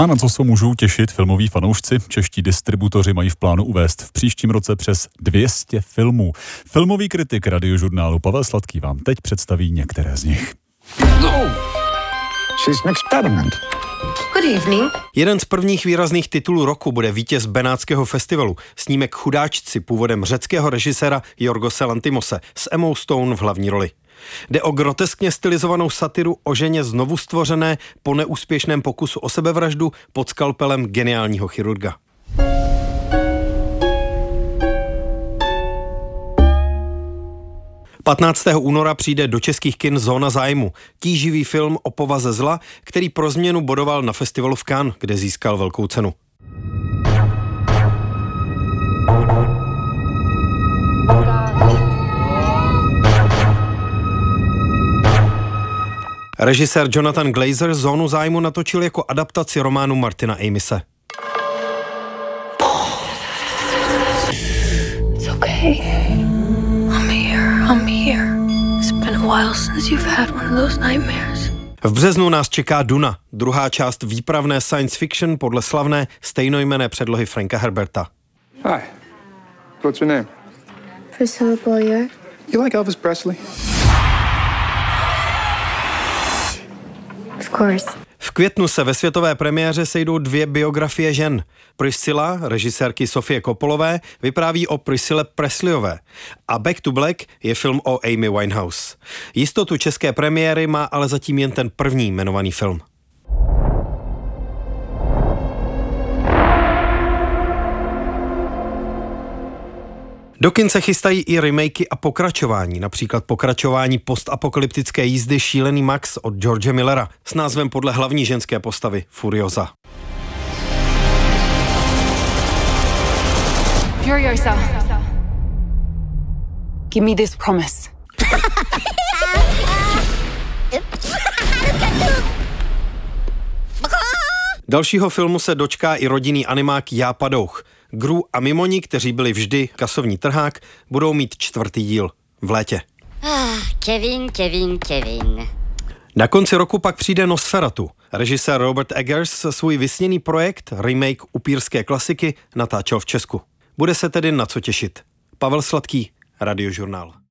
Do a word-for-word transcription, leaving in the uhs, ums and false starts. A na co se můžou těšit filmoví fanoušci? Čeští distributoři mají v plánu uvést v příštím roce přes dvě stě filmů. Filmový kritik radiožurnálu Pavel Sladký vám teď představí některé z nich. No, she's an experiment. Jeden z prvních výrazných titulů roku bude vítěz Benátského festivalu, snímek Chudáčci původem řeckého režiséra Jorgose Lantimose s Emmou Stone v hlavní roli. Jde o groteskně stylizovanou satiru o ženě znovu stvořené po neúspěšném pokusu o sebevraždu pod skalpelem geniálního chirurga. patnáctého února přijde do českých kin Zóna zájmu, tíživý film o povaze zla, který pro změnu bodoval na festivalu v Cannes, kde získal velkou cenu. Režisér Jonathan Glazer Zónu zájmu natočil jako adaptaci románu Martina Amise. It's okay. V březnu nás čeká Duna, druhá část výpravné science fiction podle slavné stejnojmenné předlohy Franka Herberta. Hi. What's your name? Priscilla. You like Elvis Presley? Of course. V květnu se ve světové premiéře sejdou dvě biografie žen. Priscilla, režisérky Sofie Kopolové, vypráví o Priscille Presleyové a Back to Black je film o Amy Winehouse. Jistotu české premiéry má ale zatím jen ten první jmenovaný film. Do kin se chystají i remakey a pokračování, například pokračování postapokalyptické jízdy Šílený Max od George Millera s názvem podle hlavní ženské postavy Furiosa. Furiosa. Give me this promise. Dalšího filmu se dočká i rodinný animák Já, padouch. Gru a Mimoni, kteří byli vždy kasovní trhák, budou mít čtvrtý díl v létě. Ah, Kevin, Kevin, Kevin. Na konci roku pak přijde Nosferatu. Režisér Robert Eggers svůj vysněný projekt, remake upírské klasiky, natáčel v Česku. Bude se tedy na co těšit. Pavel Sladký, Radiožurnál.